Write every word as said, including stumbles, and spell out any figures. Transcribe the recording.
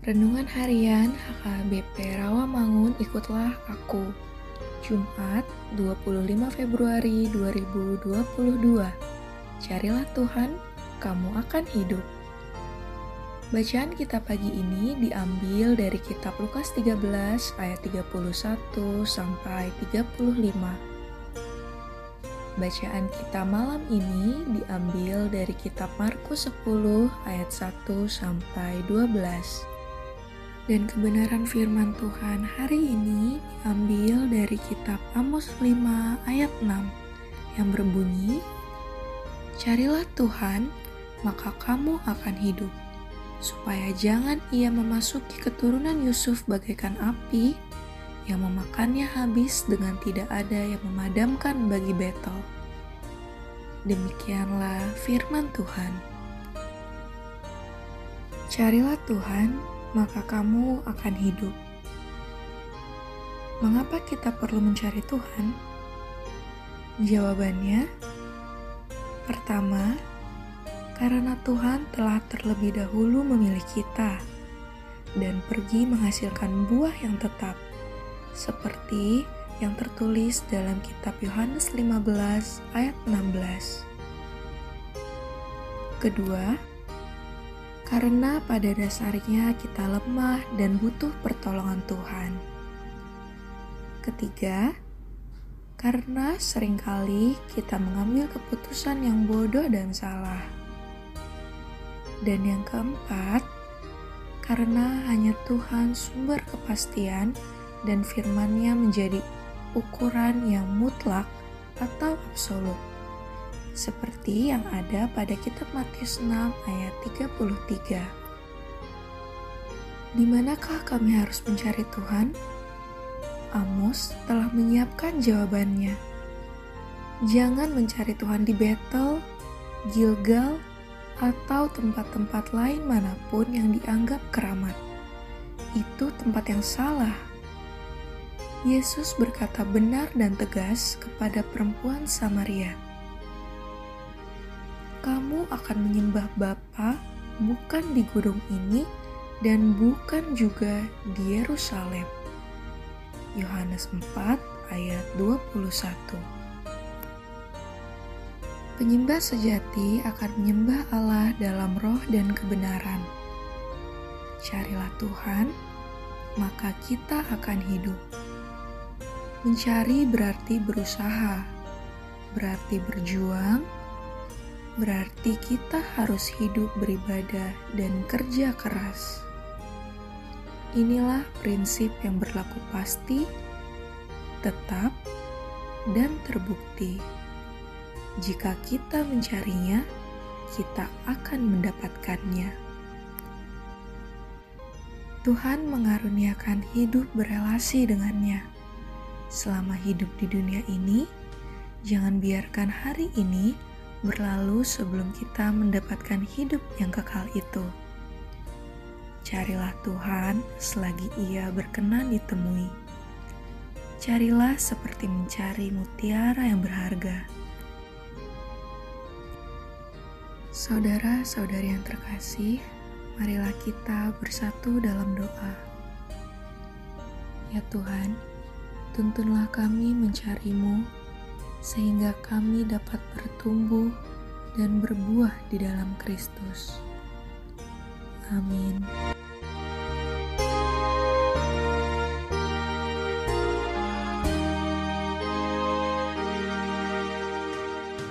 Renungan Harian H K B P Rawamangun, Ikutlah Aku. Jumat, dua puluh lima Februari dua ribu dua puluh dua. Carilah Tuhan, kamu akan hidup. Bacaan kita pagi ini diambil dari kitab Lukas tiga belas ayat tiga puluh satu sampai tiga puluh lima. Bacaan kita malam ini diambil dari kitab Markus sepuluh ayat satu sampai dua belas. Dan kebenaran firman Tuhan hari ini diambil dari kitab Amos lima ayat enam yang berbunyi, "Carilah Tuhan, maka kamu akan hidup, supaya jangan ia memasuki keturunan Yusuf bagaikan api yang memakannya habis dengan tidak ada yang memadamkan bagi Betel." Demikianlah firman Tuhan. Carilah Tuhan, maka kamu akan hidup. Mengapa kita perlu mencari Tuhan? Jawabannya, pertama, karena Tuhan telah terlebih dahulu memilih kita dan pergi menghasilkan buah yang tetap, seperti yang tertulis dalam kitab Yohanes lima belas ayat enam belas. Kedua, karena pada dasarnya kita lemah dan butuh pertolongan Tuhan. Ketiga, karena seringkali kita mengambil keputusan yang bodoh dan salah. Dan yang keempat, karena hanya Tuhan sumber kepastian dan firman-Nya menjadi ukuran yang mutlak atau absolut, seperti yang ada pada kitab Matius enam ayat tiga puluh tiga. Di manakah kami harus mencari Tuhan? Amos telah menyiapkan jawabannya. Jangan mencari Tuhan di Betel, Gilgal, atau tempat-tempat lain manapun yang dianggap keramat. Itu tempat yang salah. Yesus berkata benar dan tegas kepada perempuan Samaria, "Kamu akan menyembah Bapa bukan di gunung ini dan bukan juga di Yerusalem." Yohanes empat ayat dua puluh satu. Penyembah sejati akan menyembah Allah dalam roh dan kebenaran. Carilah Tuhan, maka kita akan hidup. Mencari berarti berusaha, berarti berjuang, berarti kita harus hidup beribadah dan kerja keras. Inilah prinsip yang berlaku pasti, tetap, dan terbukti. Jika kita mencarinya, kita akan mendapatkannya. Tuhan mengaruniakan hidup berelasi dengannya. Selama hidup di dunia ini, jangan biarkan hari ini berlalu sebelum kita mendapatkan hidup yang kekal itu. Carilah Tuhan selagi Ia berkenan ditemui. Carilah seperti mencari mutiara yang berharga. Saudara-saudari yang terkasih, marilah kita bersatu dalam doa. Ya Tuhan, tuntunlah kami mencari-Mu, sehingga kami dapat bertumbuh dan berbuah di dalam Kristus. Amin.